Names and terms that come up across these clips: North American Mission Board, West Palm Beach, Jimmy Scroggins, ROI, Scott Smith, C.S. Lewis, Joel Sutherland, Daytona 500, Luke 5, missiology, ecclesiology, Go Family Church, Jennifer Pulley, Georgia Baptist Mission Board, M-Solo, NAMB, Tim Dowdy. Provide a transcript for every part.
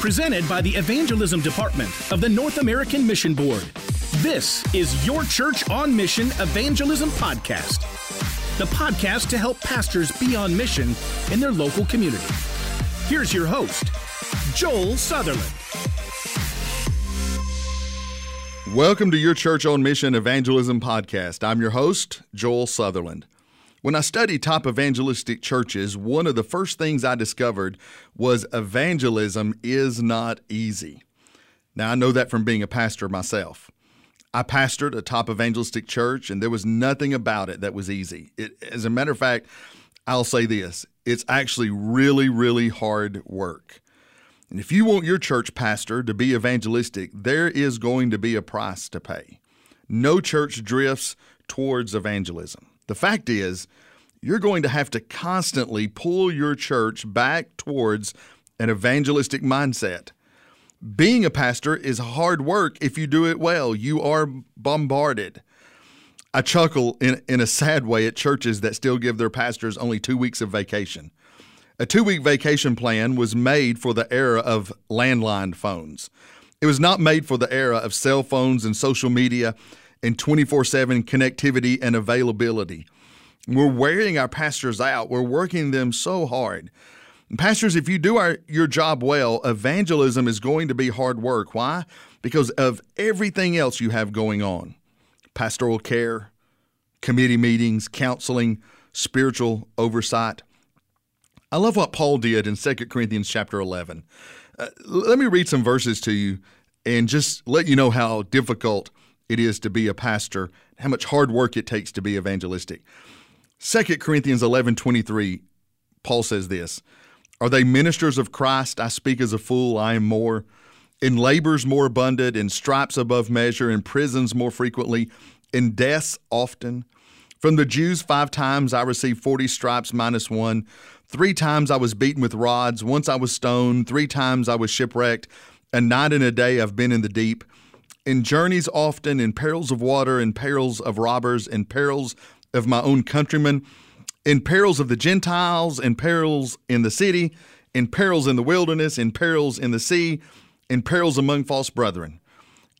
presented by the Evangelism Department of the North American Mission Board. This is Your Church on Mission Evangelism Podcast, the podcast to help pastors be on mission in their local community. Here's your host, Joel Sutherland. Welcome to Your Church on Mission Evangelism Podcast. I'm your host, Joel Sutherland. When I studied top evangelistic churches, one of the first things I discovered was evangelism is not easy. Now, I know that from being a pastor myself. I pastored a top evangelistic church, and there was nothing about it that was easy. As a matter of fact, I'll say this, it's actually really, really hard work. And if you want your church pastor to be evangelistic, there is going to be a price to pay. No church drifts towards evangelism. The fact is, you're going to have to constantly pull your church back towards an evangelistic mindset. Being a pastor is hard work if you do it well. You are bombarded. I chuckle in a sad way at churches that still give their pastors only 2 weeks of vacation. A 2-week vacation plan was made for the era of landline phones. It was not made for the era of cell phones and social media and 24/7 connectivity and availability. We're wearing our pastors out. We're working them so hard. And pastors, if you do your job well, evangelism is going to be hard work. Why? Because of everything else you have going on. Pastoral care, committee meetings, counseling, spiritual oversight. I love what Paul did in 2 Corinthians chapter 11. Let me read some verses to you and just let you know how difficult it is to be a pastor, how much hard work it takes to be evangelistic. 2 Corinthians 11:23, Paul says this, "Are they ministers of Christ? I speak as a fool, I am more. In labors more abundant, in stripes above measure, in prisons more frequently, in deaths often. From the Jews 5 times I received 40 stripes minus one. 3 times I was beaten with rods. Once I was stoned. 3 times I was shipwrecked. A night and a day I've been in the deep. In journeys often, in perils of water, in perils of robbers, in perils of my own countrymen, in perils of the Gentiles, in perils in the city, in perils in the wilderness, in perils in the sea, in perils among false brethren,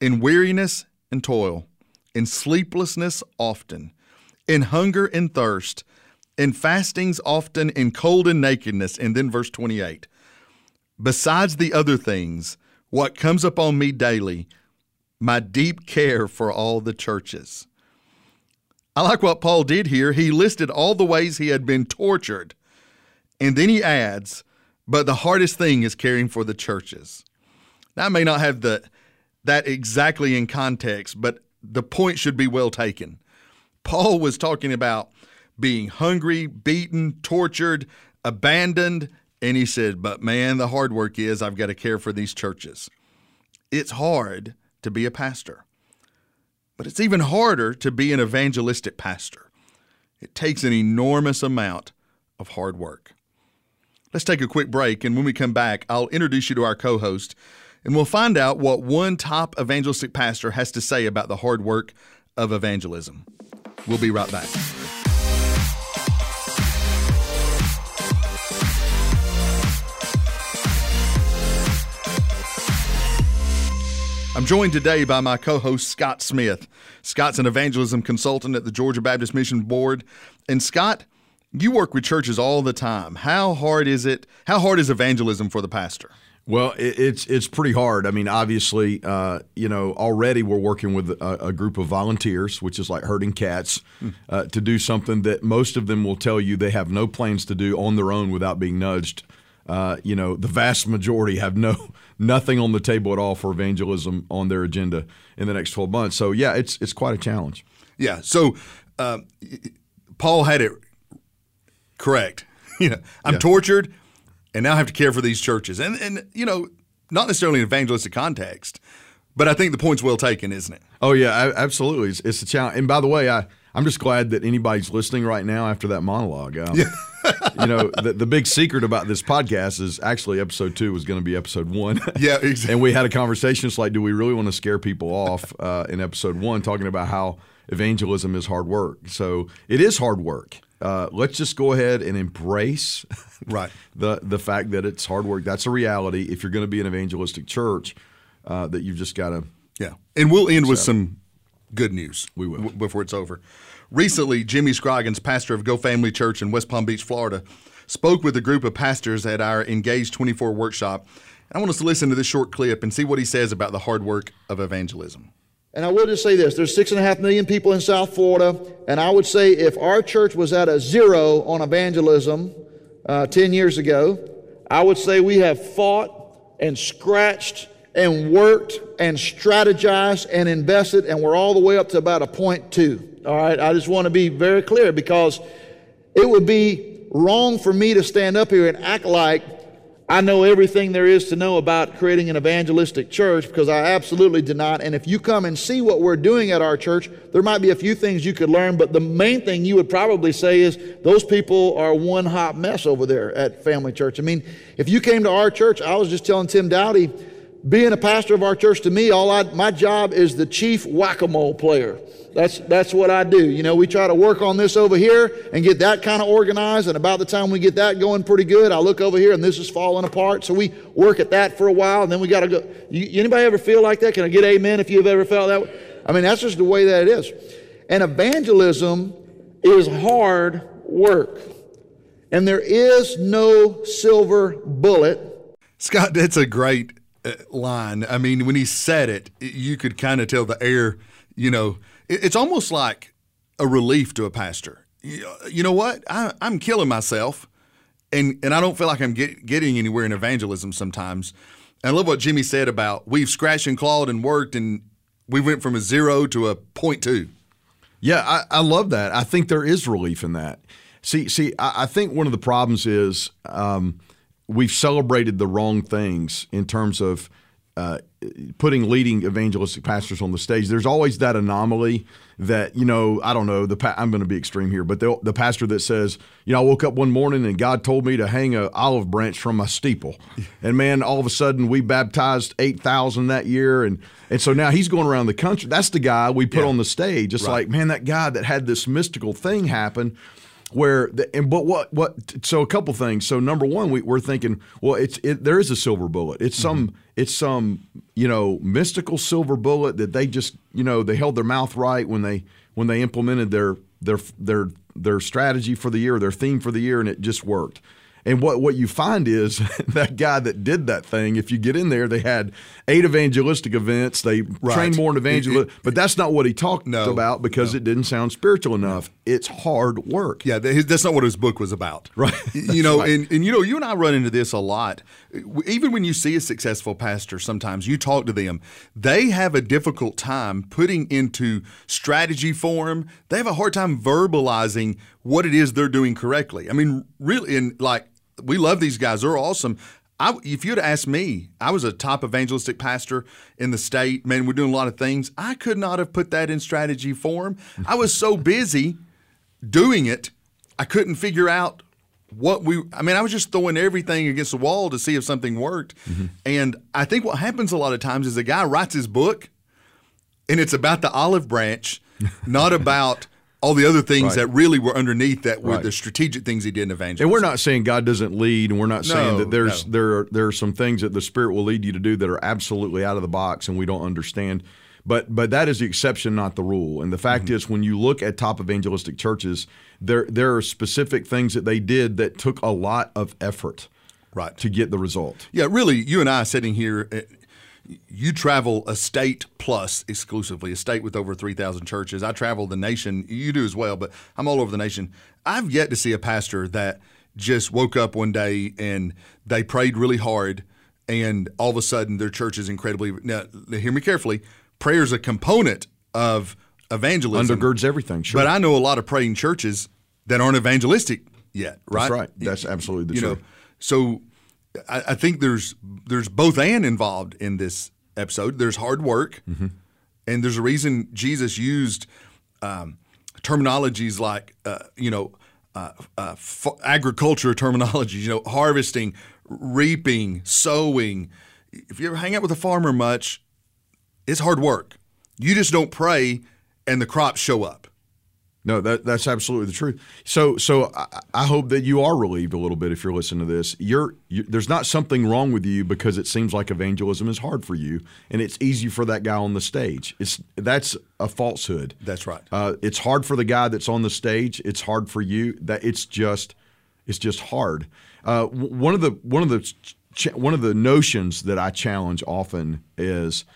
in weariness and toil, in sleeplessness often, in hunger and thirst, in fastings often, in cold and nakedness." And then verse 28, "Besides the other things, what comes upon me daily, my deep care for all the churches." I like what Paul did here. He listed all the ways he had been tortured. And then he adds, but the hardest thing is caring for the churches. Now, I may not have that exactly in context, but the point should be well taken. Paul was talking about being hungry, beaten, tortured, abandoned, and he said, but man, the hard work is I've got to care for these churches. It's hard to be a pastor, but it's even harder to be an evangelistic pastor. It takes an enormous amount of hard work. Let's take a quick break, and when we come back, I'll introduce you to our co-host, and we'll find out what one top evangelistic pastor has to say about the hard work of evangelism. We'll be right back. I'm joined today by my co-host, Scott Smith. Scott's an evangelism consultant at the Georgia Baptist Mission Board. And Scott, you work with churches all the time. How hard is it? How hard is evangelism for the pastor? Well, it's pretty hard. I mean, obviously, already we're working with a group of volunteers, which is like herding cats, to do something that most of them will tell you they have no plans to do on their own without being nudged. The vast majority have nothing on the table at all for evangelism on their agenda in the next 12 months. So yeah, it's quite a challenge. Yeah. So Paul had it correct. Tortured. And now I have to care for these churches. And not necessarily in evangelistic context, but I think the point's well taken, isn't it? Oh, yeah, absolutely. It's a challenge. And by the way, I'm just glad that anybody's listening right now after that monologue. The big secret about this podcast is actually episode 2 was going to be episode 1. Yeah, exactly. And we had a conversation. It's like, do we really want to scare people off in episode 1 talking about how evangelism is hard work? So it is hard work. Let's just go ahead and embrace right. the fact that it's hard work. That's a reality. If you're going to be an evangelistic church, that you've just got to. Yeah. And we'll end with some good news. We will. Before it's over. Recently, Jimmy Scroggins, pastor of Go Family Church in West Palm Beach, Florida, spoke with a group of pastors at our Engage 24 workshop. I want us to listen to this short clip and see what he says about the hard work of evangelism. And I will just say this, there's 6.5 million people in South Florida, and I would say if our church was at a zero on evangelism 10 years ago, I would say we have fought and scratched and worked and strategized and invested, and we're all the way up to about a 0.2. All right, I just want to be very clear, because it would be wrong for me to stand up here and act like I know everything there is to know about creating an evangelistic church, because I absolutely did not. And if you come and see what we're doing at our church, there might be a few things you could learn, but the main thing you would probably say is those people are one hot mess over there at Family Church. I mean, if you came to our church, I was just telling Tim Dowdy, being a pastor of our church, to me, my job is the chief whack-a-mole player. That's what I do. You know, we try to work on this over here and get that kind of organized, and about the time we get that going pretty good, I look over here and this is falling apart. So we work at that for a while, and then we got to go. Anybody ever feel like that? Can I get amen if you've ever felt that way? I mean, that's just the way that it is. And evangelism is hard work, and there is no silver bullet. Scott, that's a great line. I mean, when he said it, you could kind of tell the air, you know, it's almost like a relief to a pastor. You know what? I'm killing myself, and I don't feel like I'm getting anywhere in evangelism sometimes. And I love what Jimmy said about we've scratched and clawed and worked, and we went from a 0 to a 0.2. Yeah, I love that. I think there is relief in that. See, I think one of the problems is we've celebrated the wrong things in terms of putting leading evangelistic pastors on the stage. There's always that anomaly that, you know, I don't know, I'm going to be extreme here, but the pastor that says, you know, I woke up one morning and God told me to hang an olive branch from my steeple. And man, all of a sudden we baptized 8,000 that year. And so now he's going around the country. That's the guy we put on the stage. It's like, man, that guy that had this mystical thing happen. So a couple things. So number one, we're thinking, well, there is a silver bullet. It's some you know, mystical silver bullet that they just, you know, they held their mouth right when they implemented their strategy for the year, their theme for the year, and it just worked. And what you find is that guy that did that thing, if you get in there, they had 8 evangelistic events. They trained more in evangelism. But that's not what he talked about, because it didn't sound spiritual enough. It's hard work. Yeah, that's not what his book was about. Right. You know, and you know, you and I run into this a lot. Even when you see a successful pastor sometimes, you talk to them, they have a difficult time putting into strategy form. They have a hard time verbalizing what it is they're doing correctly. I mean, really, and like, we love these guys. They're awesome. If you'd asked me, I was a top evangelistic pastor in the state. Man, we're doing a lot of things. I could not have put that in strategy form. I was so busy doing it, I couldn't figure out I was just throwing everything against the wall to see if something worked. Mm-hmm. And I think what happens a lot of times is a guy writes his book, and it's about the olive branch, not about all the other things that really were underneath that were the strategic things he did in evangelism. And we're not saying God doesn't lead, and we're not saying that there are some things that the Spirit will lead you to do that are absolutely out of the box and we don't understand. But that is the exception, not the rule. And the fact is, when you look at top evangelistic churches, there are specific things that they did that took a lot of effort to get the result. Yeah, really, you and I sitting here you travel a state plus exclusively, a state with over 3,000 churches. I travel the nation. You do as well, but I'm all over the nation. I've yet to see a pastor that just woke up one day and they prayed really hard, and all of a sudden their church is incredibly – now, hear me carefully. Prayer is a component of evangelism. Undergirds everything, sure. But I know a lot of praying churches that aren't evangelistic yet, right? That's right. That's absolutely the truth. So I think there's both and involved in this episode. There's hard work, and there's a reason Jesus used terminologies like agriculture terminologies. You know, harvesting, reaping, sowing. If you ever hang out with a farmer much, it's hard work. You just don't pray, and the crops show up. No, that's absolutely the truth. So I hope that you are relieved a little bit if you're listening to this. There's not something wrong with you because it seems like evangelism is hard for you, and it's easy for that guy on the stage. That's a falsehood. That's right. It's hard for the guy that's on the stage. It's hard for you. It's just hard. One of the notions that I challenge often is.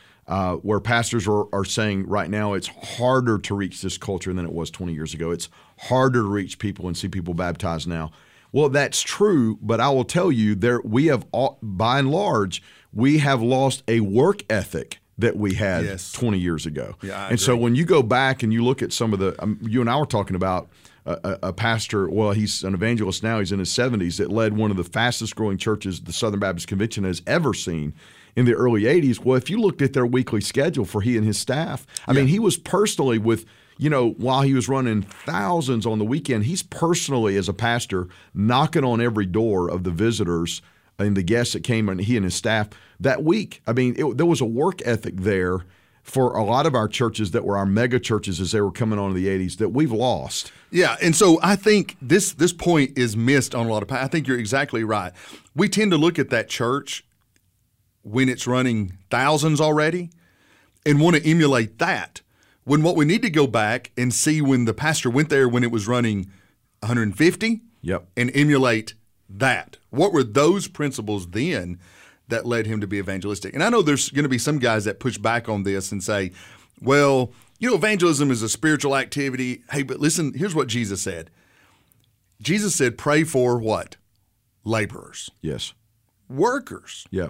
Where pastors are saying right now it's harder to reach this culture than it was 20 years ago. It's harder to reach people and see people baptized now. Well, that's true, but I will tell you by and large, we have lost a work ethic that we had 20 years ago. Yeah, I agree. So when you go back and you look at some of the, you and I were talking about a pastor, well, he's an evangelist now, he's in his 70s, that led one of the fastest growing churches the Southern Baptist Convention has ever seen in the early 80s. Well, if you looked at their weekly schedule for he and his staff, I mean, he was personally with, while he was running thousands on the weekend, he's personally as a pastor knocking on every door of the visitors and the guests that came, and he and his staff that week. I mean, there was a work ethic there for a lot of our churches that were our mega churches as they were coming on in the 80s that we've lost. Yeah, and so I think this point is missed on a lot of I think you're exactly right. We tend to look at that church when it's running thousands already and want to emulate that, when what we need to go back and see when the pastor went there when it was running 150 and emulate that. What were those principles then that led him to be evangelistic? And I know there's going to be some guys that push back on this and say, well, evangelism is a spiritual activity. Hey, but listen, here's what Jesus said. Jesus said, pray for what? Laborers. Yes. Workers. Yeah.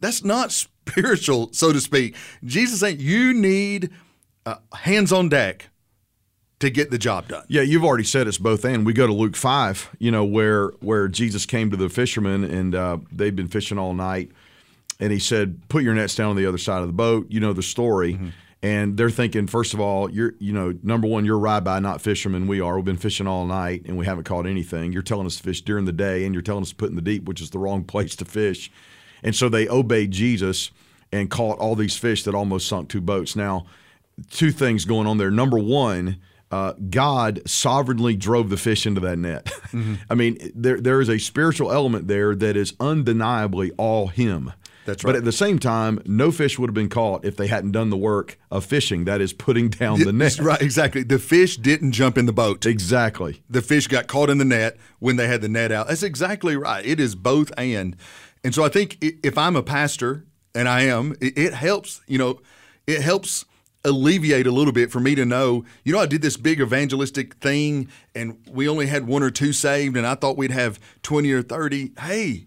That's not spiritual, so to speak. Jesus said, you need hands on deck to get the job done. Yeah, you've already said it's both and. We go to Luke 5, where Jesus came to the fishermen, and they'd been fishing all night. And he said, put your nets down on the other side of the boat. You know the story. Mm-hmm. And they're thinking, first of all, number one, you're rabbi, not fishermen. We are. We've been fishing all night, and we haven't caught anything. You're telling us to fish during the day, and you're telling us to put in the deep, which is the wrong place to fish. And so they obeyed Jesus and caught all these fish that almost sunk two boats. Now, two things going on there. Number one, God sovereignly drove the fish into that net. Mm-hmm. I mean, there is a spiritual element there that is undeniably all him. That's right. But at the same time, no fish would have been caught if they hadn't done the work of fishing, that is putting down the net. Right, exactly. The fish didn't jump in the boat. Exactly. The fish got caught in the net when they had the net out. That's exactly right. It is both and. And so I think if I'm a pastor, and I am, it helps, it helps alleviate a little bit for me to know, I did this big evangelistic thing and we only had one or two saved and I thought we'd have 20 or 30. Hey,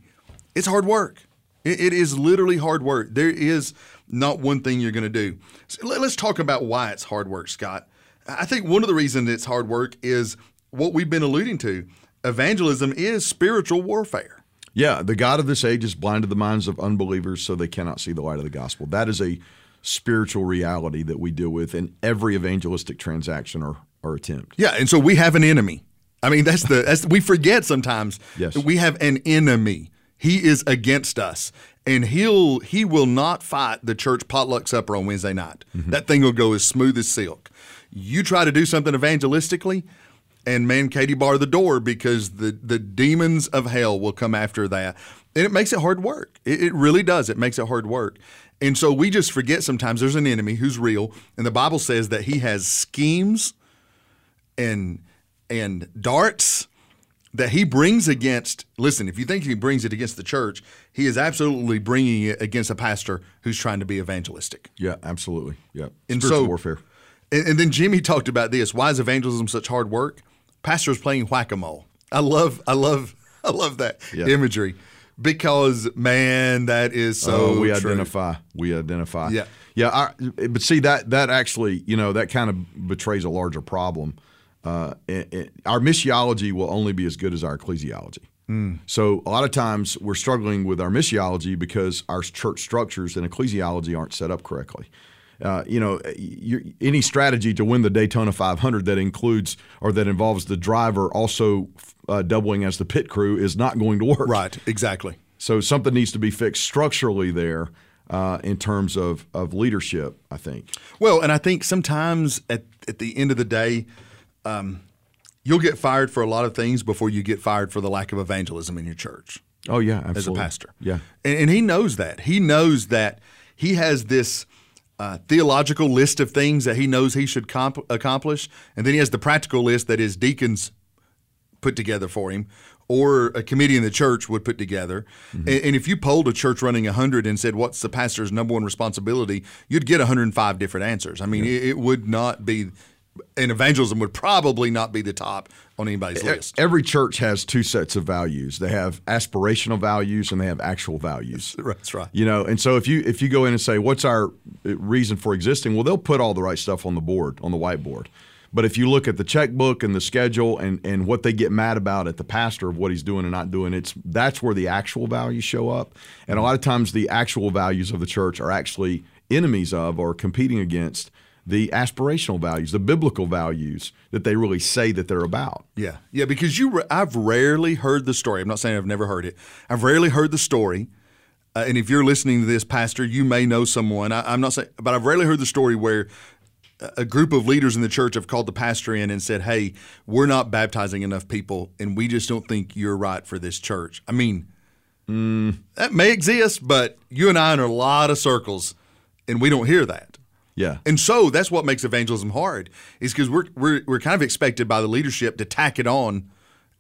it's hard work. It is literally hard work. There is not one thing you're going to do. So let's talk about why it's hard work, Scott. I think one of the reasons it's hard work is what we've been alluding to. Evangelism is spiritual warfare. Yeah, the God of this age has blinded the minds of unbelievers so they cannot see the light of the gospel. That is a spiritual reality that we deal with in every evangelistic transaction or attempt. Yeah, and so we have an enemy. I mean, we forget sometimes that we have an enemy. He is against us, and he will not fight the church potluck supper on Wednesday night. Mm-hmm. That thing will go as smooth as silk. You try to do something evangelistically, and man, Katie, bar the door because the demons of hell will come after that. And it makes it hard work. It really does. It makes it hard work. And so we just forget sometimes there's an enemy who's real. And the Bible says that he has schemes and darts that he brings against. Listen, if you think he brings it against the church, he is absolutely bringing it against a pastor who's trying to be evangelistic. Yeah, absolutely. Yeah. Spiritual warfare. And then Jimmy talked about this. Why is evangelism such hard work? Pastors playing whack-a-mole. I love that imagery because, man, that is so true. We identify. Yeah. Yeah. But see, that actually, that kind of betrays a larger problem. Our missiology will only be as good as our ecclesiology. Mm. So a lot of times we're struggling with our missiology because our church structures and ecclesiology aren't set up correctly. Any strategy to win the Daytona 500 that includes or that involves the driver also doubling as the pit crew is not going to work. Right, exactly. So something needs to be fixed structurally there. in terms of leadership, I think. Well, and I think sometimes at the end of the day, you'll get fired for a lot of things before you get fired for the lack of evangelism in your church. Oh, yeah, absolutely. As a pastor. Yeah. And he knows that. He knows that he has this theological list of things that he knows he should accomplish, and then he has the practical list that his deacons put together for him, or a committee in the church would put together. Mm-hmm. And if you polled a church running 100 and said, what's the pastor's number one responsibility, you'd get 105 different answers. I mean, it would not be, and evangelism would probably not be the top on anybody's list. Every church has two sets of values. They have aspirational values and they have actual values. That's right. You know, and so if you go in and say, what's our reason for existing? Well, they'll put all the right stuff on the board, on the whiteboard. But if you look at the checkbook and the schedule and what they get mad about at the pastor of what he's doing and not doing, that's where the actual values show up. And a lot of times the actual values of the church are actually enemies of or competing against the aspirational values, the biblical values that they really say that they're about. Yeah, yeah, because I've rarely heard the story. I'm not saying I've never heard it. I've rarely heard the story. And if you're listening to this, Pastor, you may know someone. I'm not saying, but I've rarely heard the story where a group of leaders in the church have called the pastor in and said, hey, we're not baptizing enough people, and we just don't think you're right for this church. I mean, that may exist, but you and I are in a lot of circles, and we don't hear that. Yeah. And so that's what makes evangelism hard, is because we're kind of expected by the leadership to tack it on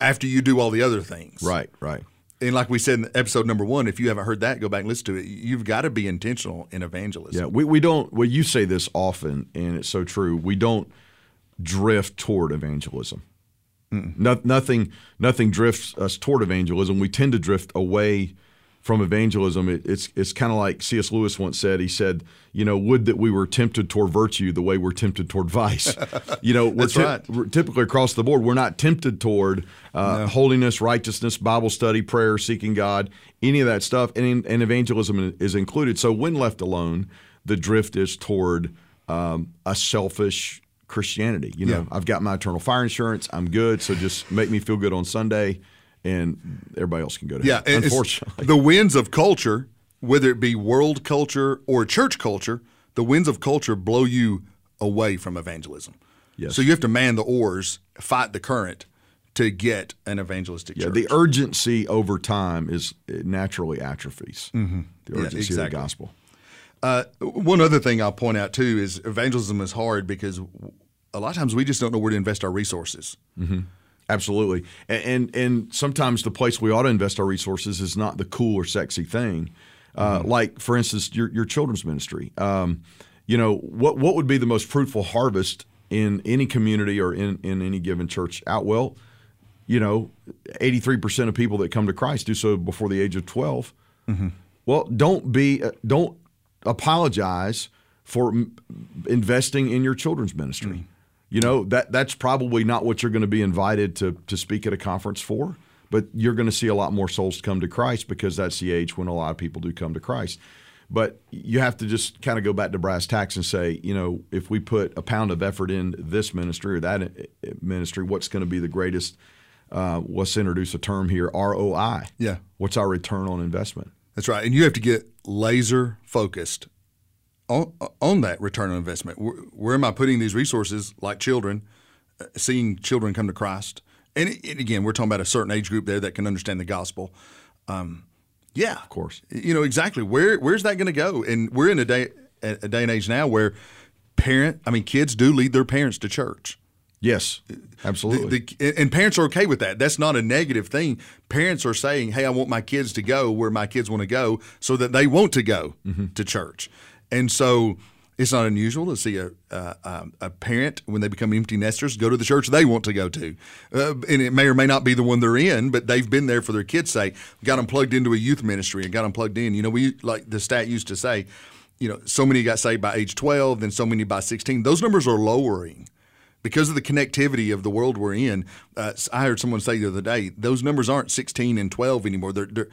after you do all the other things. Right, right. And like we said in episode number 1, if you haven't heard that, go back and listen to it. You've got to be intentional in evangelism. Yeah, we don't – well, you say this often, and it's so true. We don't drift toward evangelism. Nothing drifts us toward evangelism. We tend to drift away from evangelism. It's kind of like C.S. Lewis once said. He said, you know, would that we were tempted toward virtue the way we're tempted toward vice. You know, we're typically across the board, we're not tempted toward holiness, righteousness, Bible study, prayer, seeking God, any of that stuff, and evangelism is included. So when left alone, the drift is toward a selfish Christianity. You know, yeah. I've got my eternal fire insurance, I'm good, so just make me feel good on Sunday, and everybody else can go to hell. Yeah, unfortunately. The winds of culture, whether it be world culture or church culture, the winds of culture blow you away from evangelism. Yes. So you have to man the oars, fight the current to get an evangelistic church. The urgency over time naturally atrophies. Mm-hmm. The urgency of the gospel. One other thing I'll point out, too, is evangelism is hard because a lot of times we just don't know where to invest our resources. Mm-hmm. Absolutely. And sometimes the place we ought to invest our resources is not the cool or sexy thing. Like, for instance, your children's ministry. You know, what would be the most fruitful harvest in any community or in any given church out? Well, you know, 83% of people that come to Christ do so before the age of 12. Mm-hmm. Well, don't apologize for investing in your children's ministry. Mm-hmm. You know, that's probably not what you're going to be invited to speak at a conference for, but you're going to see a lot more souls come to Christ because that's the age when a lot of people do come to Christ. But you have to just kind of go back to brass tacks and say, you know, if we put a pound of effort in this ministry or that ministry, what's going to be the greatest, let's introduce a term here, ROI. Yeah. What's our return on investment? That's right. And you have to get laser focused on that return on investment. Where am I putting these resources, like children, seeing children come to Christ? And again, we're talking about a certain age group there that can understand the gospel. Yeah. Of course. You know, exactly. Where's that going to go? And we're in a day and age now where kids do lead their parents to church. Yes, absolutely. And parents are okay with that. That's not a negative thing. Parents are saying, hey, I want my kids to go where my kids want to go so that they want to go to church. And so it's not unusual to see a parent, when they become empty nesters, go to the church they want to go to. And it may or may not be the one they're in, but they've been there for their kids' sake, got them plugged into a youth ministry and got them plugged in. You know, we like the stat used to say, you know, so many got saved by age 12, then so many by 16. Those numbers are lowering because of the connectivity of the world we're in. I heard someone say the other day, those numbers aren't 16 and 12 anymore. They're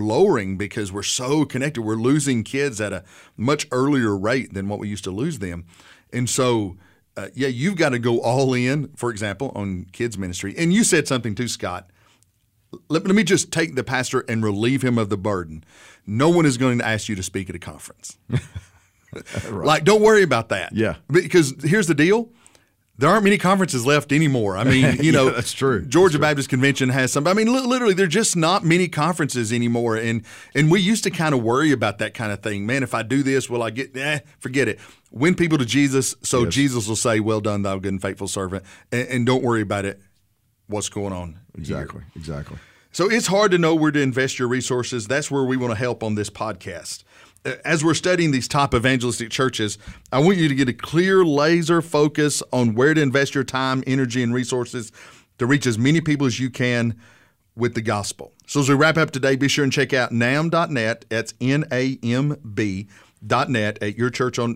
lowering because we're so connected. We're losing kids at a much earlier rate than what we used to lose them. And so, you've got to go all in, for example, on kids ministry. And you said something too, Scott, let me just take the pastor and relieve him of the burden. No one is going to ask you to speak at a conference. Right. Like, don't worry about that. Yeah. Because here's the deal. There aren't many conferences left anymore. I mean, you know, yeah, that's true. Georgia Baptist Convention has some. I mean, literally, there are just not many conferences anymore. And we used to kind of worry about that kind of thing. Man, if I do this, will I get? Forget it. Win people to Jesus, so yes. Jesus will say, "Well done, thou good and faithful servant," and don't worry about it. What's going on? Exactly. Here. Exactly. So it's hard to know where to invest your resources. That's where we want to help on this podcast. As we're studying these top evangelistic churches, I want you to get a clear laser focus on where to invest your time, energy, and resources to reach as many people as you can with the gospel. So as we wrap up today, be sure and check out namb.net. That's namb.net at your church on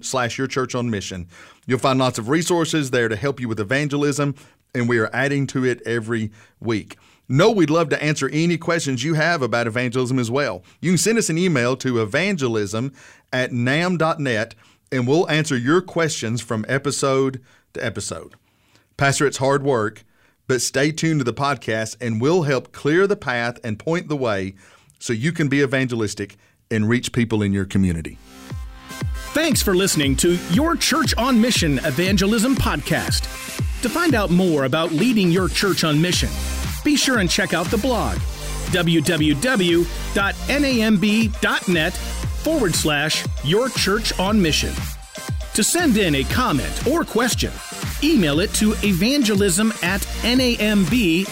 mission. You'll find lots of resources there to help you with evangelism, and we are adding to it every week. No, we'd love to answer any questions you have about evangelism as well. You can send us an email to evangelism@namb.net, and we'll answer your questions from episode to episode. Pastor, it's hard work, but stay tuned to the podcast, and we'll help clear the path and point the way so you can be evangelistic and reach people in your community. Thanks for listening to Your Church on Mission Evangelism Podcast. To find out more about leading your church on mission, be sure and check out the blog, www.namb.net/Your Church on Mission. To send in a comment or question, email it to evangelism@namb.net.